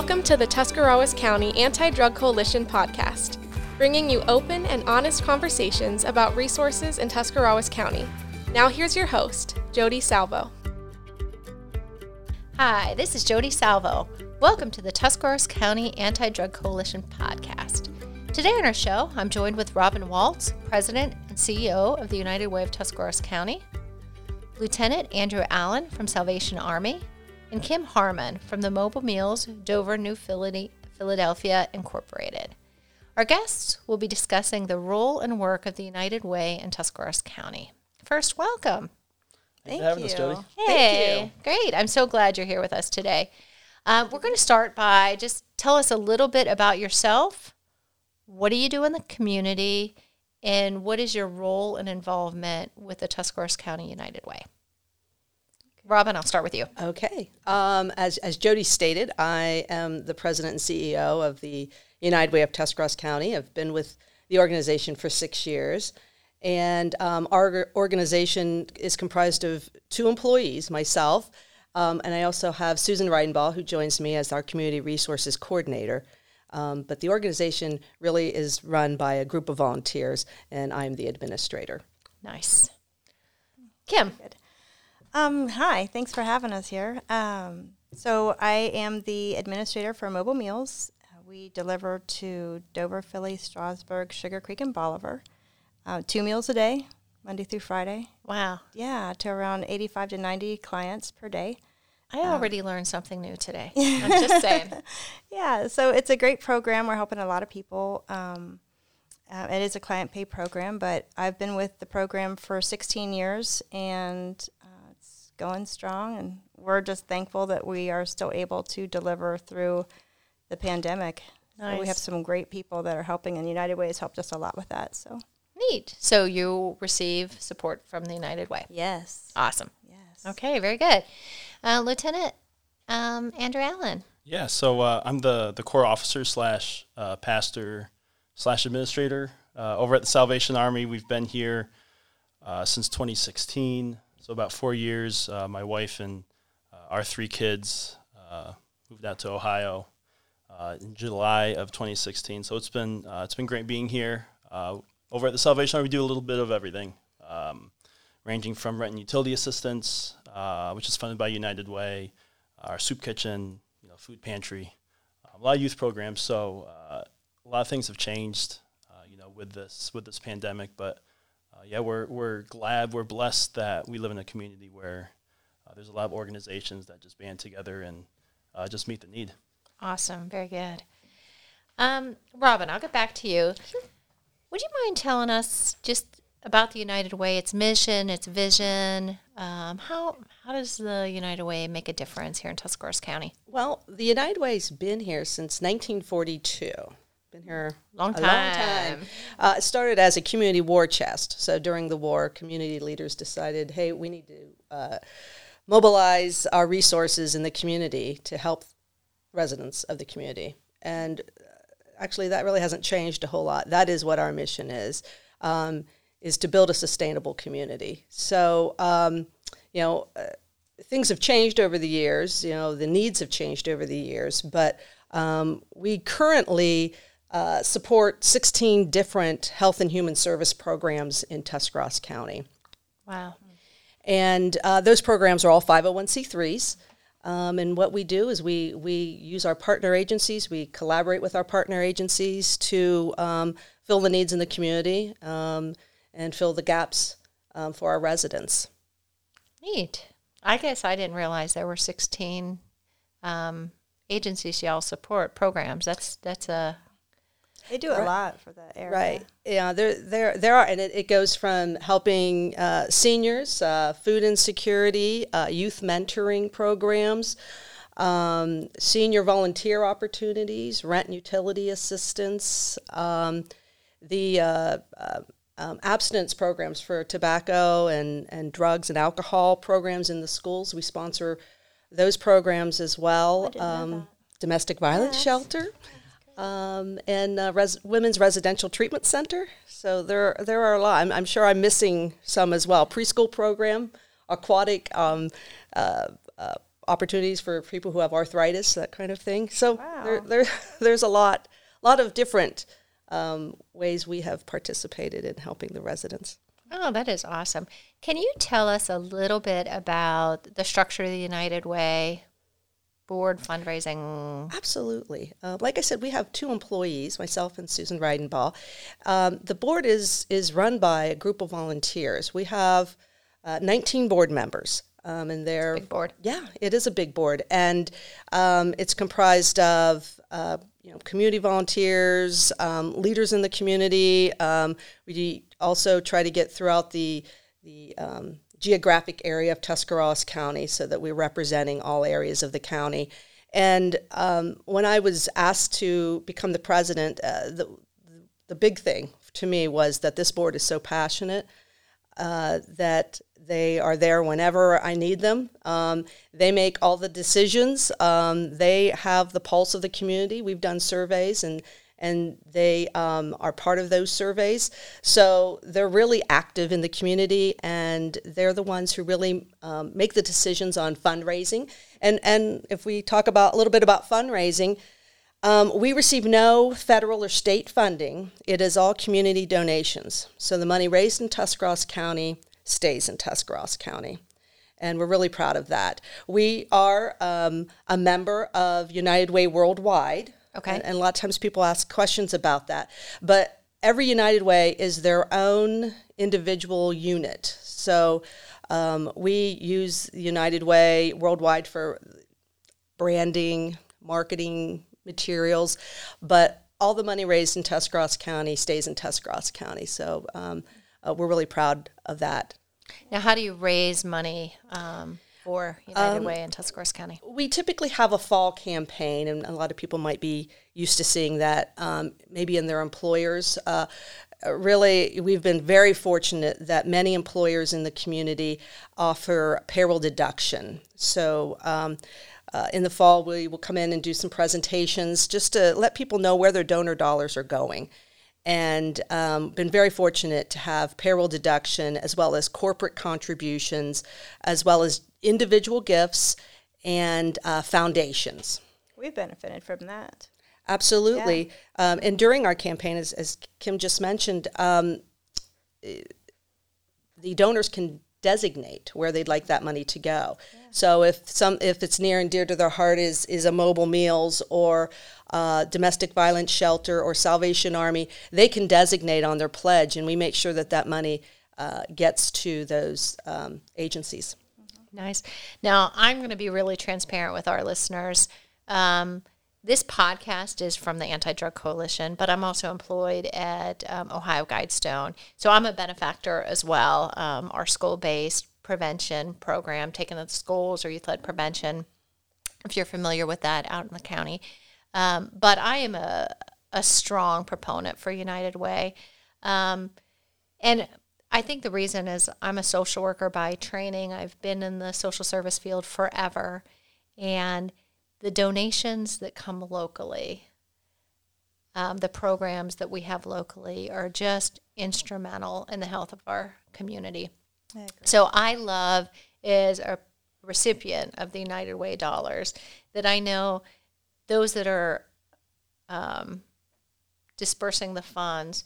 Welcome to the Tuscarawas County Anti-Drug Coalition podcast, bringing you open and honest conversations about resources in Tuscarawas County. Now here's your host, Jody Salvo. Hi, this is Jody Salvo. Welcome to the Tuscarawas County Anti-Drug Coalition podcast. Today on our show, I'm joined with Robin Waltz, President and CEO of the United Way of Tuscarawas County, Lieutenant Andrew Allen from Salvation Army, and Kim Harmon from the Mobile Meals Dover New Philly, Philadelphia Incorporated. Our guests will be discussing the role and work of the United Way in Tuscarawas County. First, welcome. Thanks for having us, Jody. Hey, thank you. Great. I'm so glad you're here with us today. We're going to start by just tell us a little bit about yourself. What do you do in the community, and what is your role and involvement with the Tuscarawas County United Way? Robin, I'll start with you. Okay. As Jody stated, I am the president and CEO of the United Way of Tuscarawas County. I've been with the organization for 6 years, and our organization is comprised of 2 employees, myself, and I also have Susan Reidenbach, who joins me as our community resources coordinator. But the organization really is run by a group of volunteers, and I'm the administrator. Nice. Kim. Good. Hi, thanks for having us here. So I am the administrator for Mobile Meals. We deliver to Dover, Philly, Strasburg, Sugar Creek, and Bolivar. 2 meals a day, Monday through Friday. Wow. Yeah, to around 85 to 90 clients per day. I already learned something new today. I'm just saying. Yeah, so it's a great program. We're helping a lot of people. It is a client pay program, but I've been with the program for 16 years, and going strong, and we're just thankful that we are still able to deliver through the pandemic. Nice. So we have some great people that are helping, and United Way has helped us a lot with that. So neat. So you receive support from the United Way. Yes. Awesome. Yes. Okay, very good. Lieutenant Andrew Allen. Yeah, so I'm the Corps officer / pastor / administrator over at the Salvation Army. We've been here since 2016. So about 4 years, my wife and our 3 kids moved out to Ohio in July of 2016. So it's been great being here. Over at the Salvation Army, we do a little bit of everything, ranging from rent and utility assistance, which is funded by United Way, our soup kitchen, food pantry, a lot of youth programs. So a lot of things have changed, with this pandemic, but. Yeah, we're glad, we're blessed that we live in a community where there's a lot of organizations that just band together and just meet the need. Awesome. Very good. Robin, I'll get back to you. Sure. Would you mind telling us just about the United Way, its mission, its vision? How does the United Way make a difference here in Tuscarawas County? Well, the United Way's been here since 1942. Been here a long time. It started as a community war chest. So during the war, community leaders decided, hey, we need to mobilize our resources in the community to help residents of the community. And actually, that really hasn't changed a whole lot. That is what our mission is to build a sustainable community. So, things have changed over the years. The needs have changed over the years. But we currently support 16 different health and human service programs in Tuscarawas County. Wow. And those programs are all 501c3s. And what we do is we use our partner agencies, we collaborate with our partner agencies to fill the needs in the community and fill the gaps for our residents. Neat. I guess I didn't realize there were 16 agencies y'all support programs. That's a... They do a lot for that area. Right. Yeah, there are, and it goes from helping seniors, food insecurity, youth mentoring programs, senior volunteer opportunities, rent and utility assistance, the abstinence programs for tobacco and drugs and alcohol programs in the schools. We sponsor those programs as well. Domestic violence shelter. And Women's Residential Treatment Center. So there are a lot. I'm sure I'm missing some as well. Preschool program, aquatic opportunities for people who have arthritis, that kind of thing. So wow. there's a lot of different ways we have participated in helping the residents. Oh, that is awesome. Can you tell us a little bit about the structure of the United Way board fundraising? Absolutely. Like I said, we have two employees, myself and Susan Reidenbach. The board is run by a group of volunteers. We have 19 board members. And they're, it's a big board. Yeah, it is a big board. And it's comprised of community volunteers, leaders in the community. We also try to get throughout the geographic area of Tuscarawas County so that we're representing all areas of the county. And when I was asked to become the president, the big thing to me was that this board is so passionate that they are there whenever I need them. They make all the decisions. They have the pulse of the community. We've done surveys, and they are part of those surveys. So they're really active in the community, and they're the ones who really make the decisions on fundraising. And if we talk about a little bit about fundraising, we receive no federal or state funding. It is all community donations. So the money raised in Tuscarawas County stays in Tuscarawas County, and we're really proud of that. We are a member of United Way Worldwide. Okay. And a lot of times people ask questions about that. But every United Way is their own individual unit. So we use United Way Worldwide for branding, marketing, materials, but all the money raised in Tuscarawas County stays in Tuscarawas County, so we're really proud of that. Now, how do you raise money for United Way in Tuscarawas County? We typically have a fall campaign, and a lot of people might be used to seeing that maybe in their employers. Really, we've been very fortunate that many employers in the community offer payroll deduction. So in the fall, we will come in and do some presentations just to let people know where their donor dollars are going. And been very fortunate to have payroll deduction as well as corporate contributions, as well as individual gifts and foundations. We've benefited from that. Absolutely. Yeah. And during our campaign, as Kim just mentioned, the donors can designate where they'd like that money to go. Yeah. So if it's near and dear to their heart is a Mobile Meals or domestic violence shelter or Salvation Army, they can designate on their pledge, and we make sure that money gets to those agencies. Nice. Now, I'm going to be really transparent with our listeners. This podcast is from the Anti-Drug Coalition, but I'm also employed at Ohio Guidestone. So I'm a benefactor as well. Our school-based prevention program, taking the schools or youth-led prevention, if you're familiar with that out in the county. But I am a strong proponent for United Way. And I think the reason is I'm a social worker by training. I've been in the social service field forever. And the donations that come locally, the programs that we have locally are just instrumental in the health of our community. I agree. So I love as a recipient of the United Way dollars that I know those that are dispersing the funds,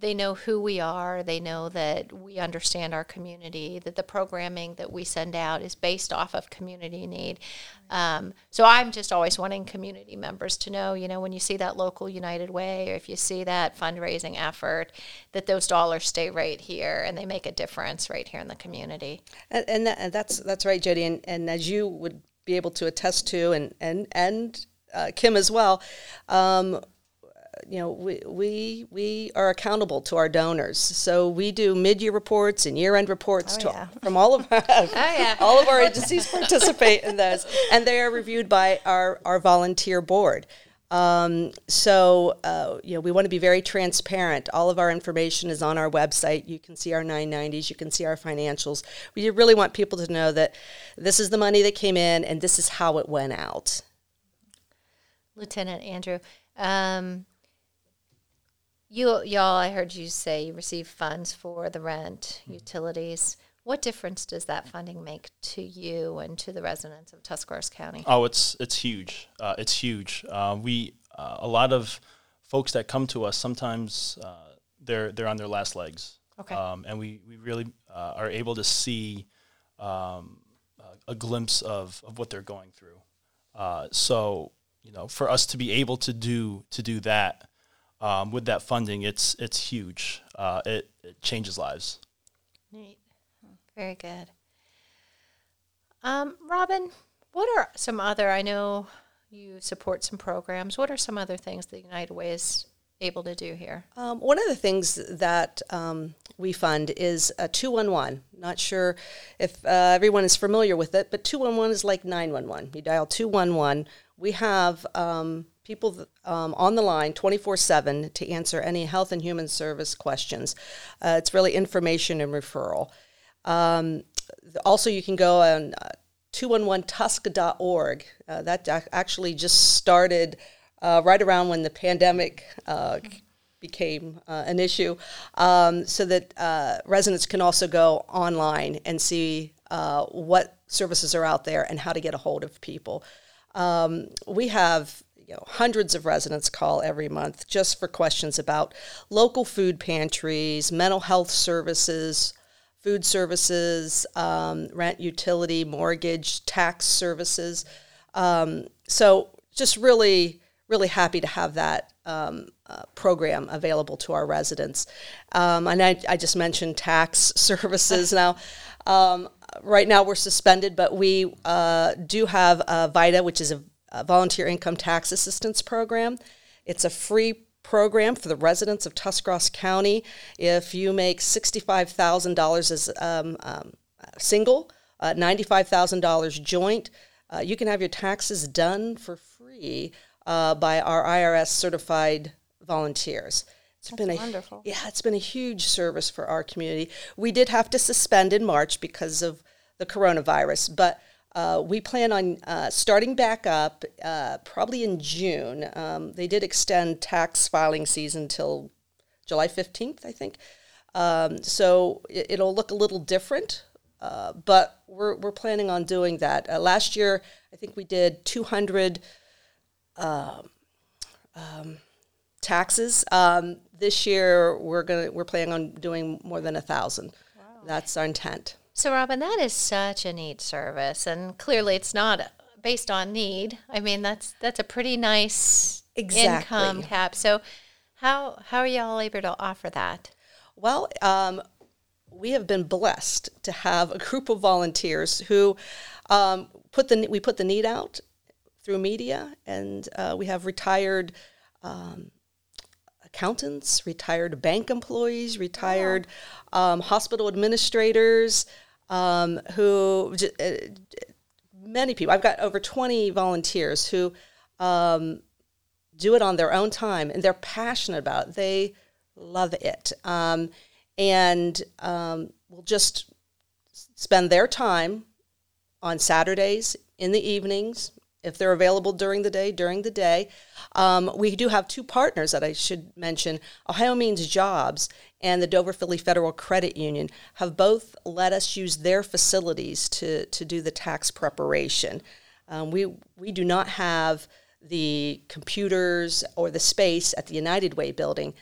they know who we are, they know that we understand our community, that the programming that we send out is based off of community need. So I'm just always wanting community members to know, when you see that local United Way or if you see that fundraising effort, that those dollars stay right here and they make a difference right here in the community. And that's right, Jody. And as you would be able to attest to and Kim as well, we are accountable to our donors. So we do mid-year reports and year-end reports from all of our all of our agencies participate in those, and they are reviewed by our volunteer board. We want to be very transparent. All of our information is on our website. You can see our 990s. You can see our financials. We really want people to know that this is the money that came in and this is how it went out. Lieutenant Andrew, y'all, I heard you say you receive funds for the rent, utilities. What difference does that funding make to you and to the residents of Tuscarawas County? Oh, it's huge. It's huge. We a lot of folks that come to us sometimes they're on their last legs. Okay. And we really are able to see a glimpse of what they're going through. So you know, for us to be able to do that with that funding, it's huge. It changes lives. Neat. Very good. Robin, what are some other, I know you support some programs, what are some other things that United Way is able to do here? One of the things that we fund is 211. Not sure if everyone is familiar with it, but 211 is like 911. You dial 211. We have people on the line 24/7 to answer any health and human service questions. It's really information and referral. Also, you can go on 211tusk.org. That actually just started right around when the pandemic became an issue, so that residents can also go online and see what services are out there and how to get a hold of people. We have hundreds of residents call every month just for questions about local food pantries, mental health services, food services, rent, utility, mortgage, tax services. So just really, really happy to have that program available to our residents. And I just mentioned tax services now. Right now we're suspended, but we do have VITA, which is a Volunteer Income Tax Assistance Program. It's a free program for the residents of Tuscarawas County. If you make $65,000 as single, $95,000 joint, you can have your taxes done for free by our IRS certified volunteers. That's wonderful. Yeah, it's been a huge service for our community. We did have to suspend in March because of the coronavirus, but we plan on starting back up probably in June. They did extend tax filing season till July 15th, I think. So it'll look a little different, but we're planning on doing that. Last year, I think we did 200 taxes. This year, we're planning on doing more than 1,000. Wow. That's our intent. So, Robin, that is such a neat service, and clearly it's not based on need. I mean, that's a pretty nice income cap. So how are y'all able to offer that? Well, we have been blessed to have a group of volunteers who put the need out through media, and we have retired accountants, retired bank employees, retired hospital administrators, many people. I've got over 20 volunteers who do it on their own time, and they're passionate about it. They love it, and will just spend their time on Saturdays, in the evenings, if they're available during the day. We do have two partners that I should mention. Ohio Means Jobs and the Dover-Philly Federal Credit Union have both let us use their facilities to do the tax preparation. We do not have the computers or the space at the United Way building,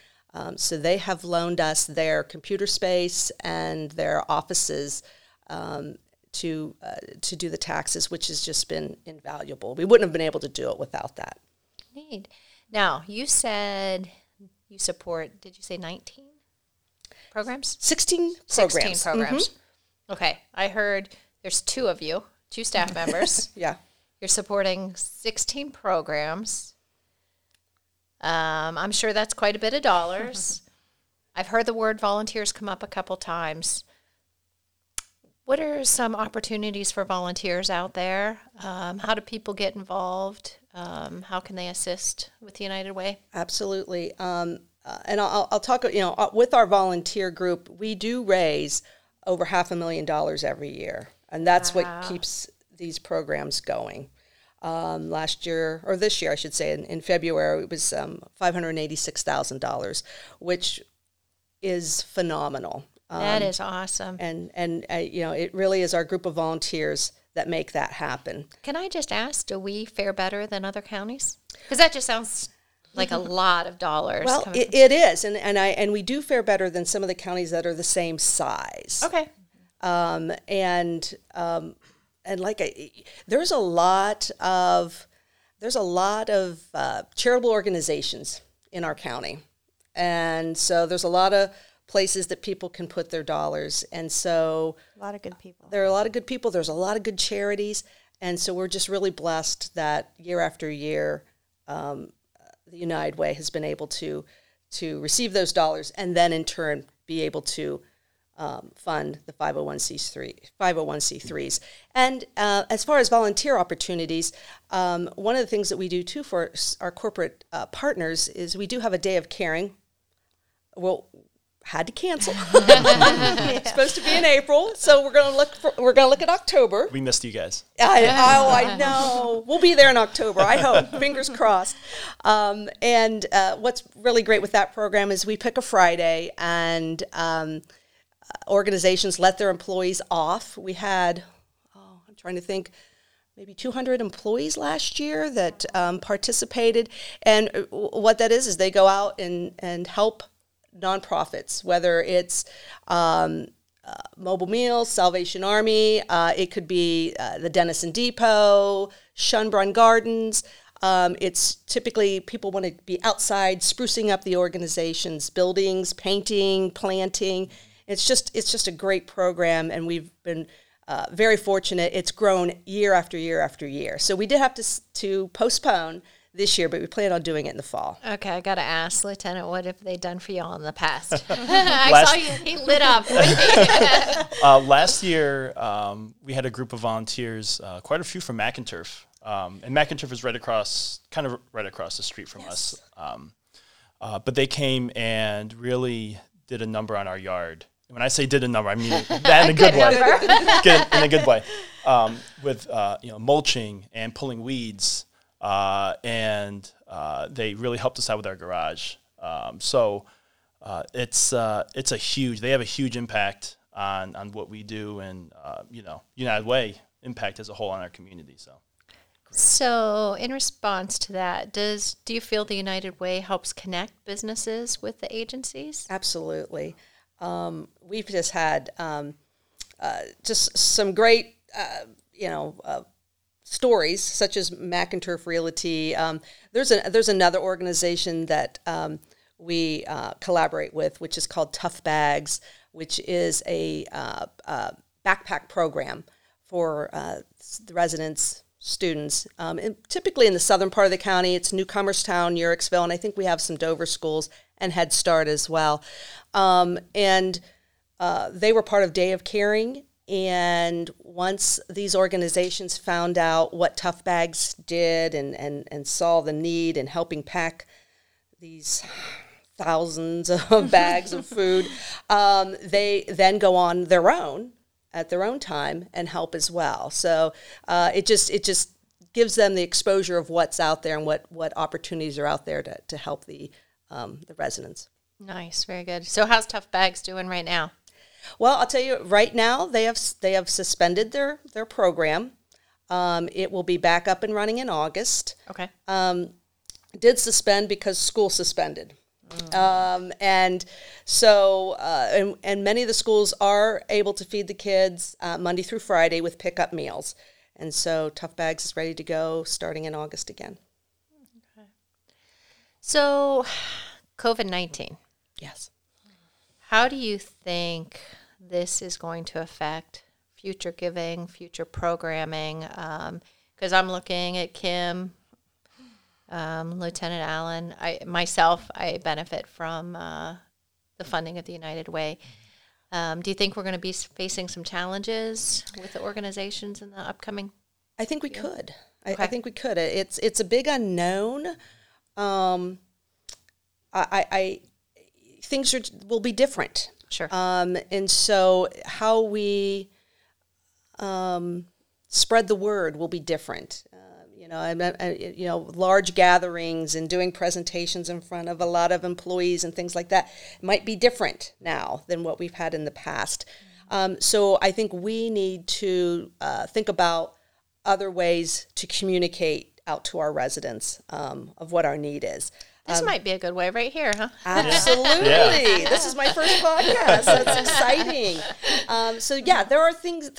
so they have loaned us their computer space and their offices to do the taxes, which has just been invaluable. We wouldn't have been able to do it without that. Neat. Now, you said you support, did you say 19 programs? 16 programs. Mm-hmm. Okay. I heard there's two of you, two staff members. Yeah. You're supporting 16 programs. I'm sure that's quite a bit of dollars. I've heard the word volunteers come up a couple times. What are some opportunities for volunteers out there? How do people get involved? How can they assist with the United Way? Absolutely. And I'll talk, with our volunteer group, we do raise over $500,000 every year. And that's what keeps these programs going. This year, I should say, in February, it was $586,000, which is phenomenal. That is awesome. And you know, it really is our group of volunteers that make that happen. Can I just ask, do we fare better than other counties? Because that just sounds like a lot of dollars. Well, it is, and we do fare better than some of the counties that are the same size. Okay. There's a lot of charitable organizations in our county, and so there's a lot of places that people can put their dollars, and so a lot of good people. There are a lot of good people. There's a lot of good charities, and so we're just really blessed that year after year, the United Way has been able to receive those dollars, and then in turn be able to fund the 501c3s. And as far as volunteer opportunities, one of the things that we do too for our corporate partners is we do have a day of caring. Well, had to cancel. It's supposed to be in April, so we're gonna look at October. We missed you guys. I know. We'll be there in October, I hope. Fingers crossed. And what's really great with that program is we pick a Friday and organizations let their employees off. We had, I'm trying to think, maybe 200 employees last year that participated. And what that is they go out and help nonprofits, whether it's Mobile Meals, Salvation Army, it could be the Denison Depot, Schoenbrunn Gardens. It's typically people want to be outside sprucing up the organization's buildings, painting, planting. It's just a great program, and we've been very fortunate. It's grown year after year after year. So we did have to postpone this year, but we plan on doing it in the fall. Okay, I got to ask, Lieutenant, what have they done for y'all in the past? I saw you, he lit up. Last year, we had a group of volunteers, quite a few from McInturf. And McInturf is right across the street from us. But they came and really did a number on our yard. When I say did a number, I mean that in a good way. In a good way. With mulching and pulling weeds. And they really helped us out with our garage. It's a huge. They have a huge impact on what we do, and United Way impact as a whole on our community. So in response to that, do you feel the United Way helps connect businesses with the agencies? Absolutely. We've just had just some great stories, such as McInturf Realty. There's another organization that we collaborate with, which is called Tough Bags, which is a backpack program for the residents, students. And typically in the southern part of the county, it's Newcomerstown, Uhrichsville, and I think we have some Dover schools and Head Start as well. And they were part of Day of Caring. And once these organizations found out what Tough Bags did and saw the need in helping pack these thousands of bags of food, they then go on their own at their own time and help as well. So it just gives them the exposure of what's out there and what opportunities are out there to help the residents. Nice, very good. So how's Tough Bags doing right now? Well, I'll tell you, right now they have suspended their program. It will be back up and running in August. Okay. Did suspend because school suspended. And many of the schools are able to feed the kids Monday through Friday with pickup meals. And so Tough Bags is ready to go starting in August again. Okay. So COVID-19. Yes. How do you think this is going to affect future giving, future programming? Because I'm looking at Kim, Lieutenant Allen. I benefit from the funding of the United Way. Do you think we're going to be facing some challenges with the organizations in the upcoming? I think we could. I think we could. It's a big unknown. Things will be different. Sure. And so how we spread the word will be different. large gatherings and doing presentations in front of a lot of employees and things like that might be different now than what we've had in the past. So I think we need to think about other ways to communicate out to our residents of what our need is. This might be a good way right here, huh? Absolutely. Yeah. This is my first podcast. That's exciting. There are things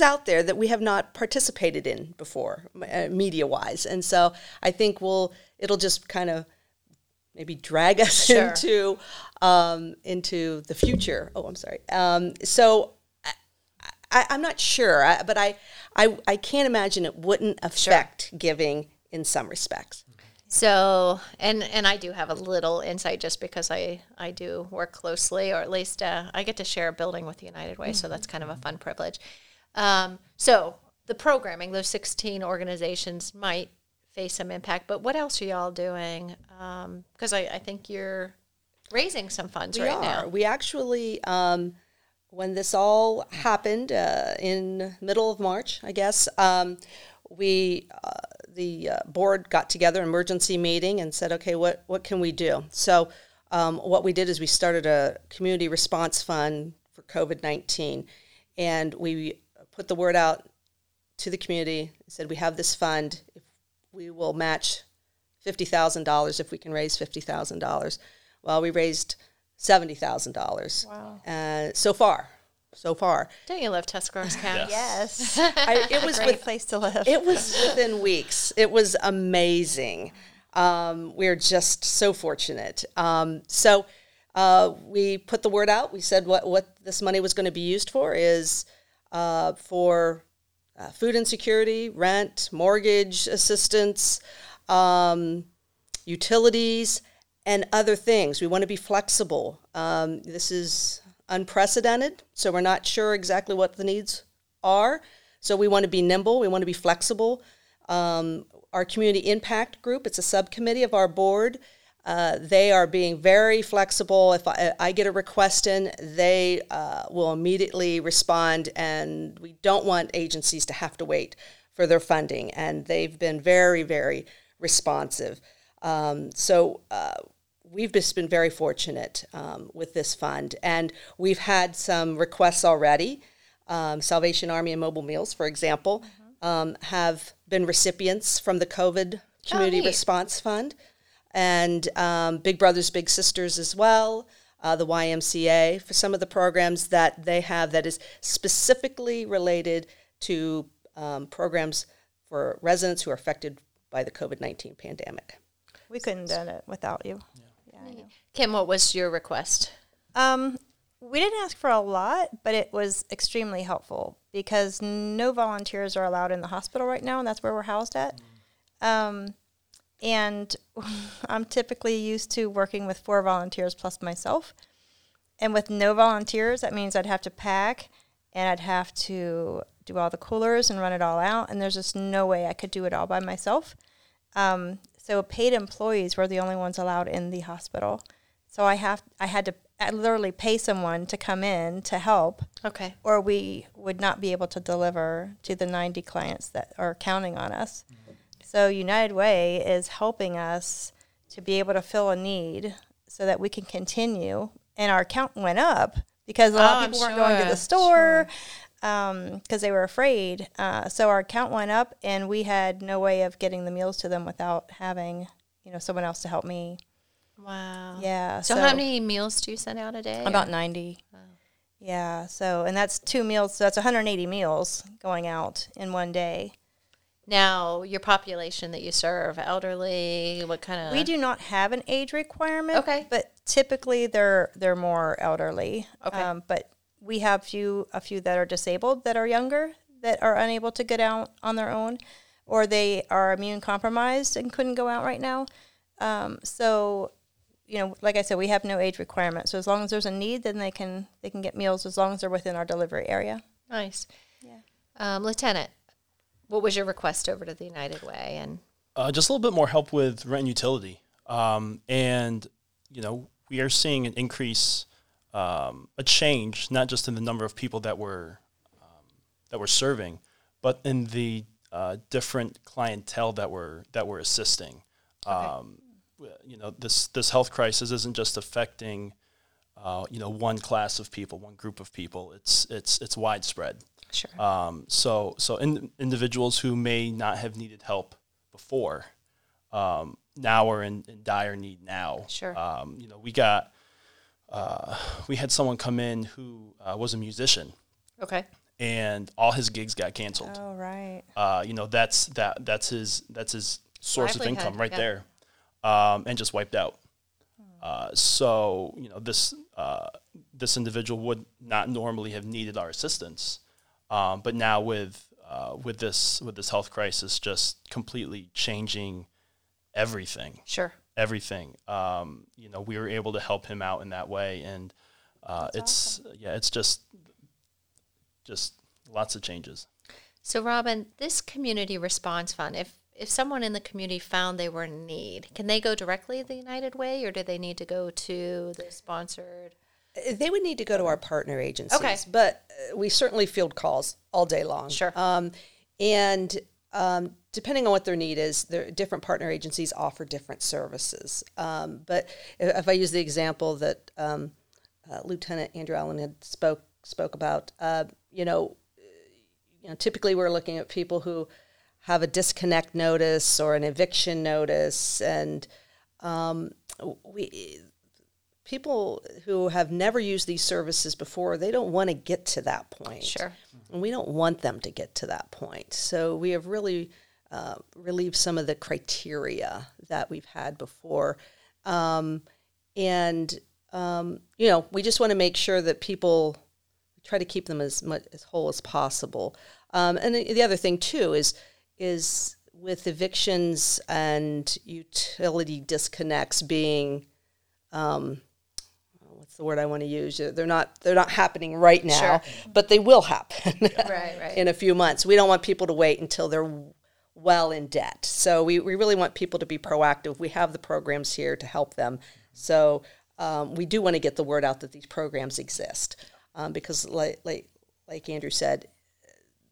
out there that we have not participated in before, media-wise. And so I think it'll just kind of maybe drag us into the future. Oh, I'm sorry. So I'm not sure, but I can't imagine it wouldn't affect giving in some respects. So, and I do have a little insight just because I do work closely, or at least I get to share a building with the United Way, so that's kind of a fun privilege. So the programming, those 16 organizations might face some impact, but what else are y'all doing? Because I think you're raising some funds now. We actually, when this all happened in middle of March, I guess, the board got together, an emergency meeting, and said, okay, what can we do? So what we did is we started a community response fund for COVID-19, and we put the word out to the community, said we have this fund. We will match $50,000 if we can raise $50,000. Well, we raised $70,000. Wow. So far. Don't you love Tuscarawas County? Yes. It was a great place to live. It was within weeks. It was amazing. We're just so fortunate. So we put the word out. We said what this money was going to be used for is for food insecurity, rent, mortgage assistance, utilities, and other things. We want to be flexible. This is unprecedented, so we're not sure exactly what the needs are. So we want to be nimble. We want to be flexible. Our community impact group, it's a subcommittee of our board. They are being very flexible. If I get a request in, they will immediately respond, and we don't want agencies to have to wait for their funding. And they've been very, very responsive. So we've just been very fortunate with this fund, and we've had some requests already. Salvation Army and Mobile Meals, for example, have been recipients from the COVID Community Response Fund, and Big Brothers Big Sisters as well, the YMCA, for some of the programs that they have that is specifically related to programs for residents who are affected by the COVID-19 pandemic. We couldn't have done it without you. Yeah. Kim, what was your request? We didn't ask for a lot, but it was extremely helpful because no volunteers are allowed in the hospital right now, and that's where we're housed at. And I'm typically used to working with 4 volunteers plus myself. And with no volunteers, that means I'd have to pack, and I'd have to do all the coolers and run it all out, and there's just no way I could do it all by myself. So paid employees were the only ones allowed in the hospital. So I had to literally pay someone to come in to help. Okay. Or we would not be able to deliver to the 90 clients that are counting on us. Mm-hmm. So United Way is helping us to be able to fill a need so that we can continue. And our count went up because a lot of people weren't going to the store because they were afraid. So our account went up, and we had no way of getting the meals to them without having, someone else to help me. Wow. Yeah. So how many meals do you send out a day? About 90. Wow. Yeah. So, and that's 2 meals. So that's 180 meals going out in one day. Now, your population that you serve, elderly, what kind of? We do not have an age requirement. Okay. But typically they're more elderly. Okay. But we have a few that are disabled that are younger that are unable to get out on their own, or they are immune compromised and couldn't go out right now. So, like I said, we have no age requirement. So as long as there's a need, then they can get meals as long as they're within our delivery area. Nice. Yeah. Lieutenant, what was your request over to the United Way? And just a little bit more help with rent and utility. We are seeing an increase, a change, not just in the number of people that we're serving, but in the different clientele that we're assisting. Okay. You know, this health crisis isn't just affecting one class of people, one group of people. It's widespread. Sure. So individuals who may not have needed help before now are in dire need now. Sure. We had someone come in who was a musician. Okay. And all his gigs got canceled. Oh, right. That's his source livelihood of income right there, and just wiped out. This individual would not normally have needed our assistance, but now with this health crisis, just completely changing everything. Sure. Everything. We were able to help him out in that way, and it's awesome. Yeah, it's just lots of changes. So, Robin, this community response fund, if someone in the community found they were in need, can they go directly to the United Way, or do they need to go to the sponsored? They would need to go to our partner agencies. Okay. But we certainly field calls all day long. Sure. Depending on what their need is, different partner agencies offer different services. But if I use the example that Lieutenant Andrew Allen had spoke about, typically we're looking at people who have a disconnect notice or an eviction notice, and people who have never used these services before, they don't want to get to that point. Sure. And we don't want them to get to that point. So we have really relieved some of the criteria that we've had before. We just want to make sure that people try to keep them as whole as possible. And the other thing, too, is with evictions and utility disconnects being, what's the word I want to use? They're not happening right now, sure, but they will happen right. in a few months. We don't want people to wait until they're well in debt. So we really want people to be proactive. We have the programs here to help them. So we do want to get the word out that these programs exist, because like Andrew said,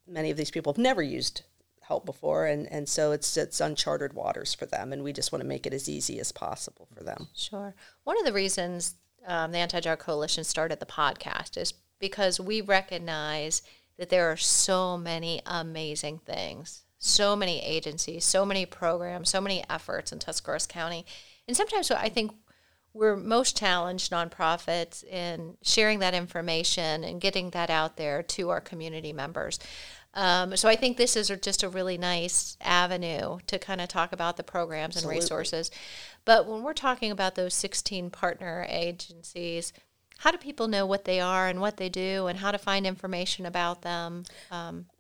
many of these people have never used help before, and so it's uncharted waters for them, and we just want to make it as easy as possible for them. Sure. One of the reasons the Anti-Drug Coalition started the podcast is because we recognize that there are so many amazing things, so many agencies, so many programs, so many efforts in Tuscarawas County, and sometimes I think we're most challenged nonprofits in sharing that information and getting that out there to our community members. So I think this is just a really nice avenue to kind of talk about the programs and resources. But when we're talking about those 16 partner agencies, how do people know what they are and what they do and how to find information about them?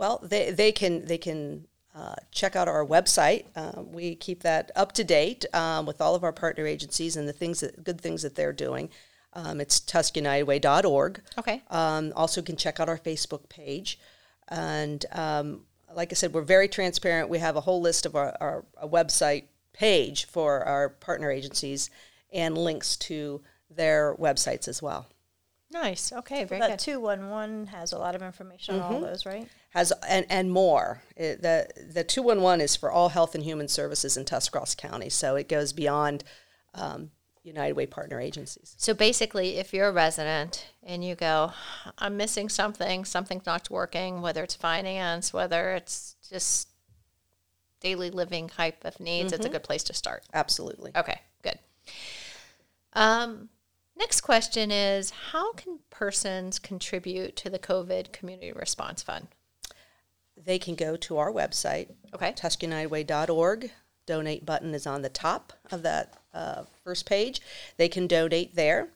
They can check out our website. We keep that up to date with all of our partner agencies and the good things that they're doing. It's TuskegeeUnitedWay.org. Okay. Also can check out our Facebook page. And like I said, we're very transparent. We have a whole list of our website page for our partner agencies and links to their websites as well. Nice. Okay, very good. 211 has a lot of information on all those, right? Has and more. The 211 is for all health and human services in Tuscarawas County, so it goes beyond United Way partner agencies. So basically, if you're a resident and you go, I'm missing something, something's not working, whether it's finance, whether it's just daily living type of needs, it's a good place to start. Absolutely. Okay, good. Next question is, how can persons contribute to the COVID Community Response Fund? They can go to our website, okay, TuskegeeUnitedWay.org. Donate button is on the top of that first page. They can donate there.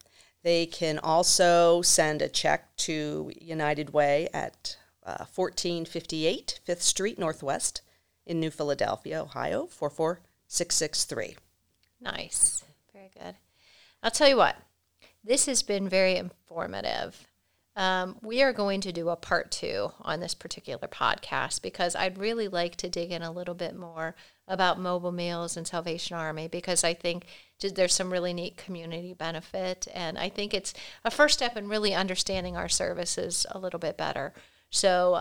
They can also send a check to United Way at 1458 5th Street Northwest in New Philadelphia, Ohio, 44663. Nice. Very good. I'll tell you what. This has been very informative. We are going to do a part 2 on this particular podcast because I'd really like to dig in a little bit more about Mobile Meals and Salvation Army, because I think there's some really neat community benefit, and I think it's a first step in really understanding our services a little bit better. So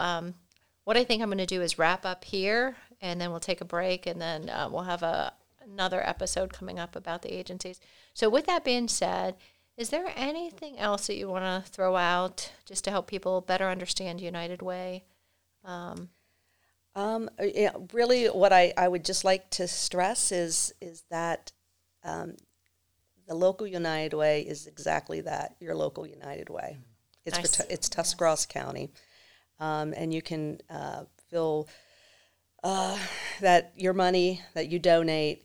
what I think I'm going to do is wrap up here, and then we'll take a break, and then we'll have another episode coming up about the agencies. So with that being said, is there anything else that you want to throw out just to help people better understand United Way? Yeah, really what I would just like to stress is that the local United Way is exactly that, your local United Way. It's nice. It's Tuscarawas County, and you can feel that your money that you donate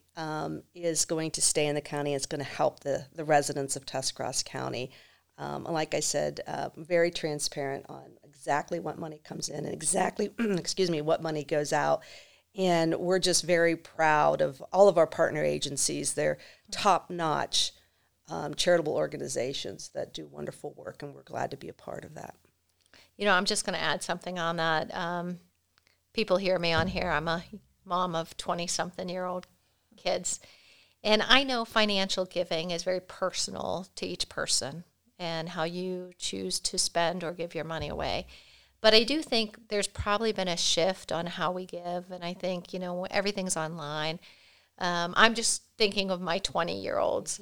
is going to stay in the county. It's going to help the residents of Tuscarawas County. Like I said, very transparent on exactly what money comes in and exactly, what money goes out. And we're just very proud of all of our partner agencies. They're top-notch charitable organizations that do wonderful work, and we're glad to be a part of that. You know, I'm just going to add something on that. People hear me on here. I'm a mom of 20-something-year-old kids. And I know financial giving is very personal to each person, and how you choose to spend or give your money away. But I do think there's probably been a shift on how we give, and I think, you know, everything's online. I'm just thinking of my 20-year-olds.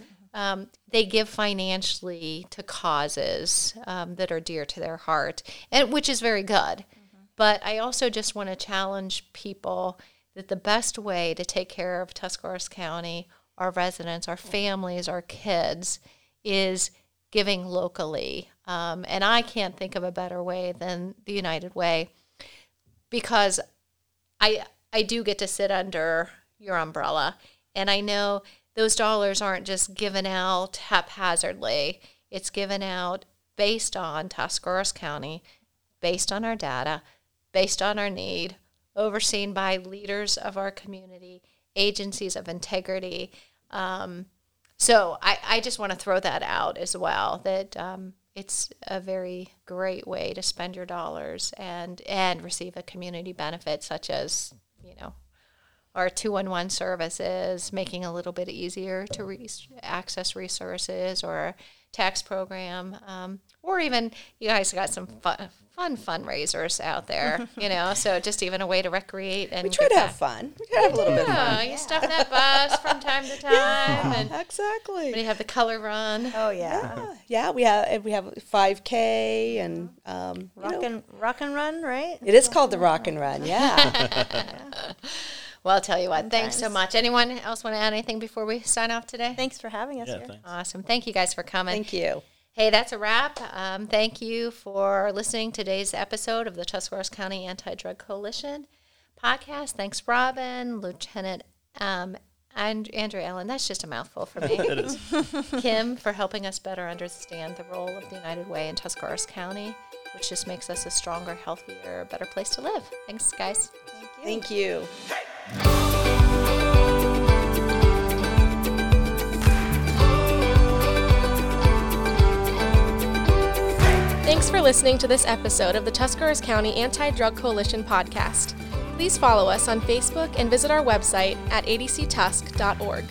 They give financially to causes that are dear to their heart, and which is very good. Mm-hmm. But I also just want to challenge people that the best way to take care of Tuscarawas County, our residents, our families, our kids, is giving locally. And I can't think of a better way than the United Way, because I do get to sit under your umbrella. And I know those dollars aren't just given out haphazardly. It's given out based on Tuscarawas County, based on our data, based on our need, overseen by leaders of our community, agencies of integrity. So I just want to throw that out as well, that it's a very great way to spend your dollars and receive a community benefit, such as, you know, our 211 services, making a little bit easier to access resources, or tax program, or even you guys got some fun fundraisers out there, you know, so just even a way to recreate. And we try to have fun. We try to have a little bit of fun. You stuff that bus from time to time. And exactly. We have the color run. Oh, yeah. Yeah, we have 5K and Rock and Run, right? It is called the Rock and Run, yeah. Well, I'll tell you what, thanks so much. Anyone else want to add anything before we sign off today? Thanks for having us here. Thanks. Awesome. Thank you guys for coming. Thank you. Hey, that's a wrap. Thank you for listening to today's episode of the Tuscarawas County Anti-Drug Coalition podcast. Thanks, Robin, Lieutenant Andrew Allen. That's just a mouthful for me. It is. Kim, for helping us better understand the role of the United Way in Tuscarawas County, which just makes us a stronger, healthier, better place to live. Thanks, guys. Thank you. Thank you. Thanks for listening to this episode of the Tuscarawas County Anti-Drug Coalition podcast. Please follow us on Facebook and visit our website at adctusk.org.